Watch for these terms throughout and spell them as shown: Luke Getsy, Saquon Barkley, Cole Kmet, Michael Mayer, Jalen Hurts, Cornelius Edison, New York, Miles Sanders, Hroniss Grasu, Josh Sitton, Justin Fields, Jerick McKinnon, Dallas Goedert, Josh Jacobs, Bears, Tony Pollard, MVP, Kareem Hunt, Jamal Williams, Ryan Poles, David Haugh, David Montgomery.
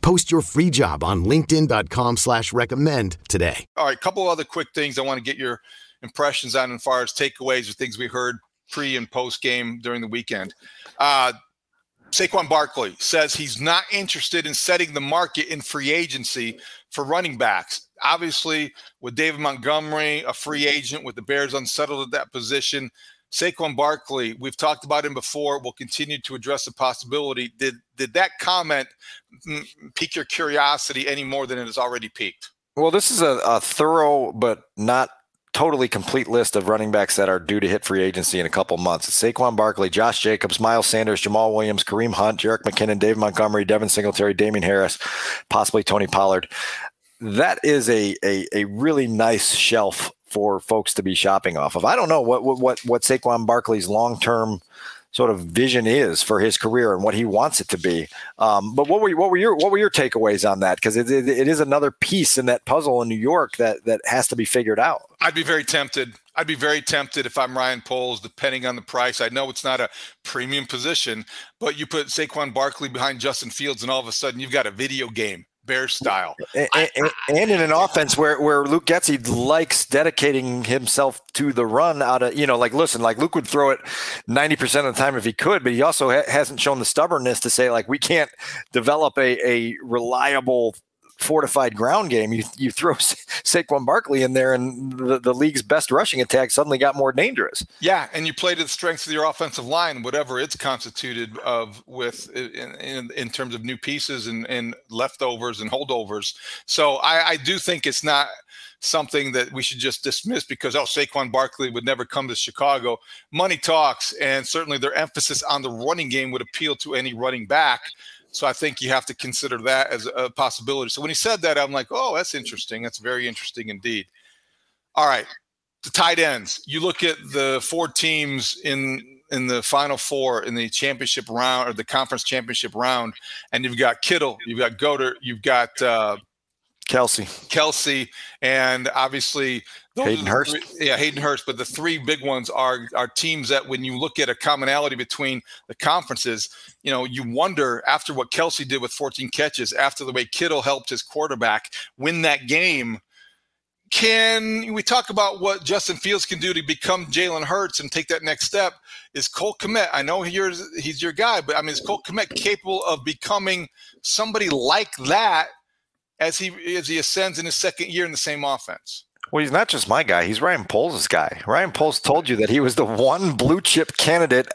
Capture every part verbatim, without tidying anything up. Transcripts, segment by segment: Post your free job on linkedin.com slash recommend today. All right, a couple other quick things I want to get your impressions on as far as takeaways or things we heard pre and post game during the weekend. Uh, Saquon Barkley says he's not interested in setting the market in free agency for running backs. Obviously, with David Montgomery, a free agent with the Bears unsettled at that position, Saquon Barkley, we've talked about him before, will continue to address the possibility. Did did that comment pique your curiosity any more than it has already piqued? Well, this is a, a thorough but not totally complete list of running backs that are due to hit free agency in a couple months. It's Saquon Barkley, Josh Jacobs, Miles Sanders, Jamal Williams, Kareem Hunt, Jerick McKinnon, David Montgomery, Devin Singletary, Damian Harris, possibly Tony Pollard. That is a, a a really nice shelf for folks to be shopping off of. I don't know what what what Saquon Barkley's long-term sort of vision is for his career and what he wants it to be. Um, but what were what were your what were your takeaways on that? Because it, it it is another piece in that puzzle in New York that that has to be figured out. I'd be very tempted. I'd be very tempted if I'm Ryan Poles, depending on the price. I know it's not a premium position, but you put Saquon Barkley behind Justin Fields, and all of a sudden you've got a video game. Bear style. And, I, I, and in an offense where, where Luke Getsy likes dedicating himself to the run out of, you know, like, listen, like Luke would throw it ninety percent of the time if he could, but he also ha- hasn't shown the stubbornness to say, like, we can't develop a, a reliable fortified ground game. You you throw Sa- Saquon Barkley in there and the, the league's best rushing attack suddenly got more dangerous. Yeah, and you play to the strengths of your offensive line, whatever it's constituted of with in, in, in terms of new pieces and, and leftovers and holdovers. So I, I do think it's not something that we should just dismiss because, oh, Saquon Barkley would never come to Chicago. Money talks, and certainly their emphasis on the running game would appeal to any running back. So I think you have to consider that as a possibility. So when he said that, I'm like, oh, that's interesting. That's very interesting indeed. All right, the tight ends. You look at the four teams in in the Final Four in the championship round or the conference championship round, and you've got Kittle, you've got Goedert, you've got uh, Kelce. Kelce, and obviously those Hayden Hurst. Three, yeah, Hayden Hurst. But the three big ones are are teams that when you look at a commonality between the conferences, you know, you wonder after what Kelce did with fourteen catches, after the way Kittle helped his quarterback win that game, can we talk about what Justin Fields can do to become Jalen Hurts and take that next step? Is Cole Kmet, I know you're, he's your guy, but I mean, is Cole Kmet capable of becoming somebody like that as he as he ascends in his second year in the same offense? Well, he's not just my guy. He's Ryan Poles' guy. Ryan Poles told you that he was the one blue chip candidate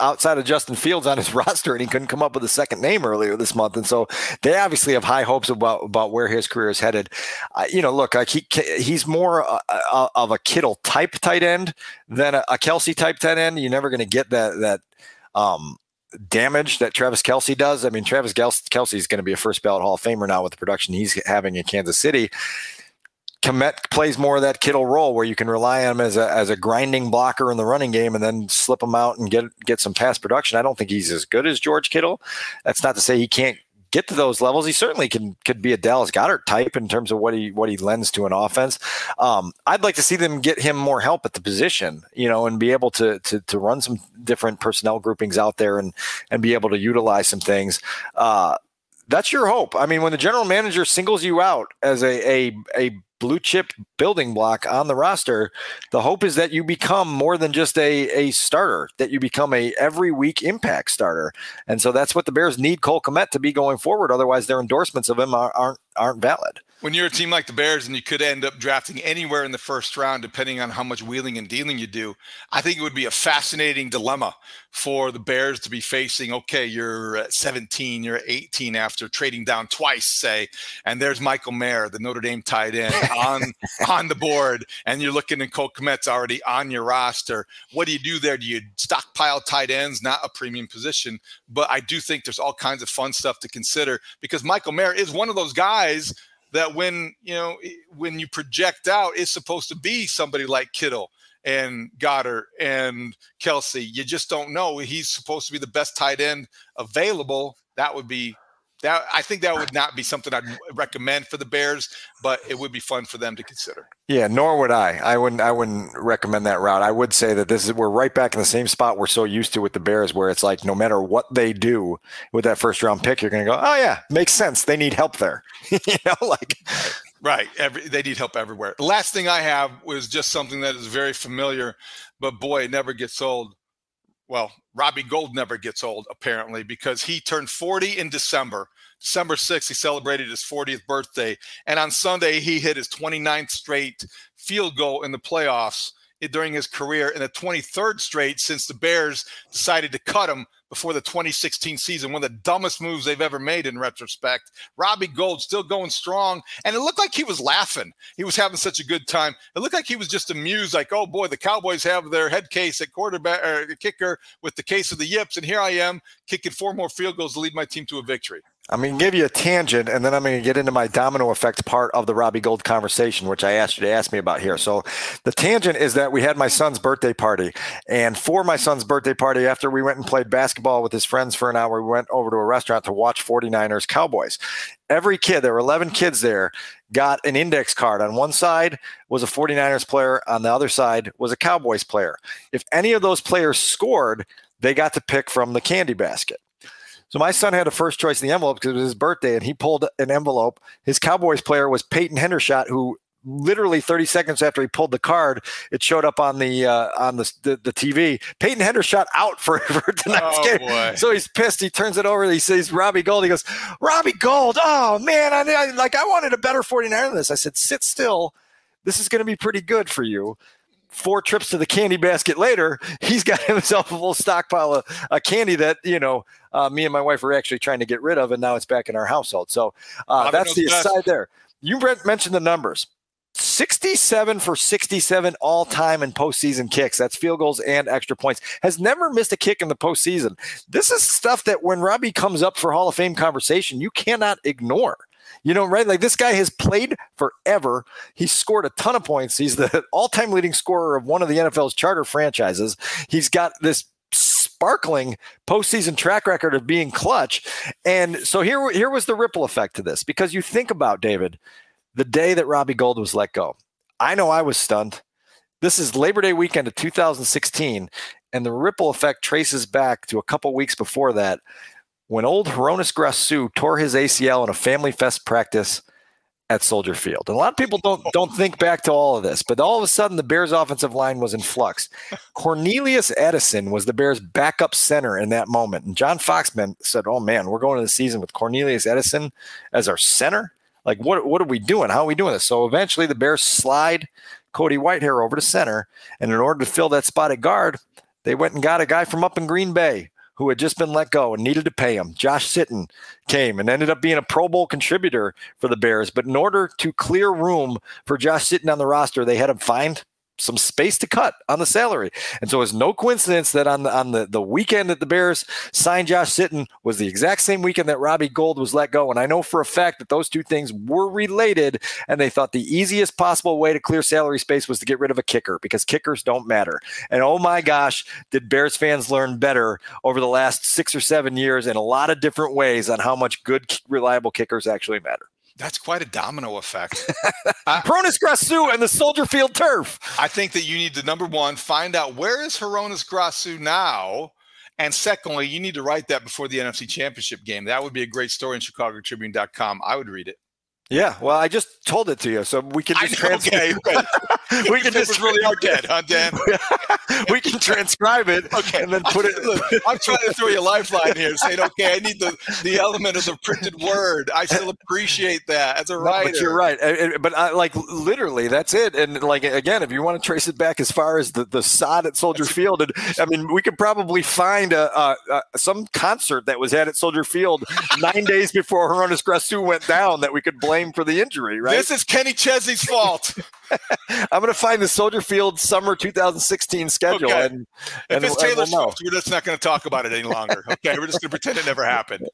outside of Justin Fields on his roster, and he couldn't come up with a second name earlier this month. And so they obviously have high hopes about, about where his career is headed. Uh, you know, look, like he, he's more a, a, of a Kittle type tight end than a, a Kelce type tight end. You're never going to get that, that, um, damage that Travis Kelce does. I mean, Travis Kelce is going to be a first ballot Hall of Famer now with the production he's having in Kansas City. Kmet plays more of that Kittle role where you can rely on him as a as a grinding blocker in the running game and then slip him out and get get some pass production. I don't think he's as good as George Kittle. That's not to say he can't get to those levels. He certainly can could be a Dallas Goedert type in terms of what he what he lends to an offense. Um, I'd like to see them get him more help at the position, you know, and be able to to to run some different personnel groupings out there and and be able to utilize some things. Uh, that's your hope. I mean, when the general manager singles you out as a a a blue chip building block on the roster, the hope is that you become more than just a a starter, that you become a every week impact starter. And so that's what the Bears need Cole Kmet to be going forward. Otherwise, their endorsements of him are, aren't aren't valid. When you're a team like the Bears and you could end up drafting anywhere in the first round, depending on how much wheeling and dealing you do, I think it would be a fascinating dilemma for the Bears to be facing. Okay, you're at seventeen, you're at eighteen after trading down twice, say, and there's Michael Mayer, the Notre Dame tight end, on on the board, and you're looking and Cole Kmet's already on your roster. What do you do there? Do you stockpile tight ends? Not a premium position, but I do think there's all kinds of fun stuff to consider because Michael Mayer is one of those guys that when, you know, when you project out, it's supposed to be somebody like Kittle and Goddard and Kelce. You just don't know. He's supposed to be the best tight end available. That would be that. I think that would not be something I'd recommend for the Bears, but it would be fun for them to consider. Yeah, nor would I. I wouldn't. I wouldn't recommend that route. I would say that this is we're right back in the same spot we're so used to with the Bears, where it's like no matter what they do with that first round pick, you're going to go, oh yeah, makes sense. They need help there, you know, like right. Every, they need help everywhere. The last thing I have was just something that is very familiar, but boy, it never gets old. Well, Robbie Gould never gets old apparently because he turned forty in December. December sixth, he celebrated his fortieth birthday. And on Sunday, he hit his twenty-ninth straight field goal in the playoffs during his career and the twenty-third straight since the Bears decided to cut him before the twenty sixteen season. One of the dumbest moves they've ever made in retrospect. Robbie Gould still going strong. And it looked like he was laughing. He was having such a good time. It looked like he was just amused, like, oh, boy, the Cowboys have their head case at quarterback or kicker with the case of the yips. And here I am kicking four more field goals to lead my team to a victory. I'm going to give you a tangent, and then I'm going to get into my domino effect part of the Robbie Gould conversation, which I asked you to ask me about here. So the tangent is that we had my son's birthday party, and for my son's birthday party, after we went and played basketball with his friends for an hour, we went over to a restaurant to watch forty-niners Cowboys. Every kid, there were eleven kids there, got an index card. On one side was a forty-niners player. On the other side was a Cowboys player. If any of those players scored, they got to pick from the candy basket. So my son had a first choice in the envelope because it was his birthday, and he pulled an envelope. His Cowboys player was Peyton Hendershot, who literally thirty seconds after he pulled the card, it showed up on the uh, on the, the the T V. Peyton Hendershot out for, for tonight's oh, game. Boy. So he's pissed. He turns it over. He sees Robbie Gould. He goes, Robbie Gould. Oh man, I, I like I wanted a better forty-niner than this. I said, sit still. This is going to be pretty good for you. Four trips to the candy basket later, he's got himself a full stockpile of, of candy that, you know, uh, me and my wife were actually trying to get rid of, and now it's back in our household. So uh, that's the best. Aside there. You mentioned the numbers. sixty-seven for sixty-seven all-time in postseason kicks. That's field goals and extra points. Has never missed a kick in the postseason. This is stuff that when Robbie comes up for Hall of Fame conversation, you cannot ignore. You know, right? Like this guy has played forever. He scored a ton of points. He's the all-time leading scorer of one of the N F L's charter franchises. He's got this sparkling postseason track record of being clutch. And so here, here was the ripple effect to this, because you think about, David, the day that Robbie Gould was let go. I know I was stunned. This is Labor Day weekend of two thousand sixteen, and the ripple effect traces back to a couple weeks before that, when old Hroniss Grasu tore his A C L in a family fest practice at Soldier Field. And a lot of people don't don't think back to all of this, but all of a sudden the Bears' offensive line was in flux. Cornelius Edison was the Bears' backup center in that moment. And John Foxman said, oh, man, we're going to the season with Cornelius Edison as our center? Like, what, what are we doing? How are we doing this? So eventually the Bears slide Cody Whitehair over to center, and in order to fill that spot at guard, they went and got a guy from up in Green Bay who had just been let go and needed to pay him. Josh Sitton came and ended up being a Pro Bowl contributor for the Bears. But in order to clear room for Josh Sitton on the roster, they had him fined some space to cut on the salary. And so it's no coincidence that on the, on the, the weekend that the Bears signed Josh Sitton was the exact same weekend that Robbie Gould was let go. And I know for a fact that those two things were related, and they thought the easiest possible way to clear salary space was to get rid of a kicker, because kickers don't matter. And oh my gosh, did Bears fans learn better over the last six or seven years in a lot of different ways on how much good, reliable kickers actually matter. That's quite a domino effect. Hroniss Grasu and the Soldier Field turf. I think that you need to, number one, find out where is Hroniss Grasu now. And secondly, you need to write that before the N F C Championship game. That would be a great story in Chicago Tribune dot com. I would read it. Yeah, well, I just told it to you, so we can just know, transcribe. Okay, right. we can just really are dead, huh, Dan? We can transcribe it, okay, and then put it. Look, I'm trying to throw you a lifeline here, saying, "Okay, I need the, the element of the printed word." I still appreciate that as a writer. No, but you're right. I, I, but I, like literally, that's it. And like again, if you want to trace it back as far as the, the sod at Soldier that's Field, and I mean, we could probably find a, a, a some concert that was had at Soldier Field nine days before Hroniss Grasu went down that we could blame for the injury, right? This is Kenny Chesney's fault. I'm going to find the Soldier Field summer twenty sixteen schedule. Okay. And, and if it's Taylor and we'll Swift, know. We're just not going to talk about it any longer. Okay, we're just going to pretend it never happened.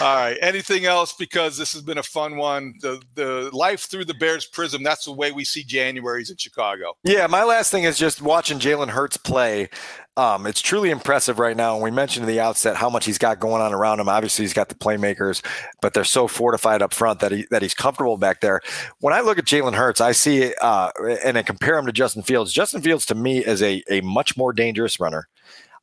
All right, anything else? Because this has been a fun one. The the life through the Bears prism, that's the way we see Januaries in Chicago. Yeah, my last thing is just watching Jalen Hurts play. Um, it's truly impressive right now. And we mentioned at the outset how much he's got going on around him. Obviously, he's got the playmakers, but they're so fortified up front that he that he's comfortable back there. When I look at Jalen Hurts, I see uh, and I compare him to Justin Fields. Justin Fields, to me, is a a much more dangerous runner.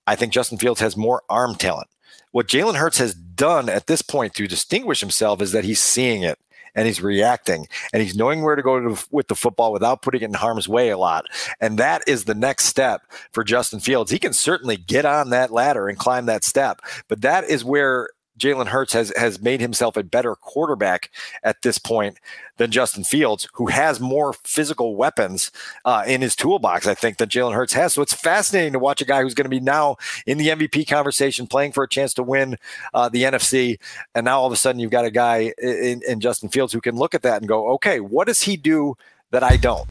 I think Justin Fields has more arm talent. What Jalen Hurts has done at this point to distinguish himself is that he's seeing it, and he's reacting, and he's knowing where to go to, with the football without putting it in harm's way a lot. And that is the next step for Justin Fields. He can certainly get on that ladder and climb that step, but that is where Jalen Hurts has, has made himself a better quarterback at this point than Justin Fields, who has more physical weapons uh, in his toolbox, I think, than Jalen Hurts has. So it's fascinating to watch a guy who's going to be now in the M V P conversation, playing for a chance to win uh, the N F C. And now all of a sudden you've got a guy in, in Justin Fields who can look at that and go, okay, what does he do that I don't?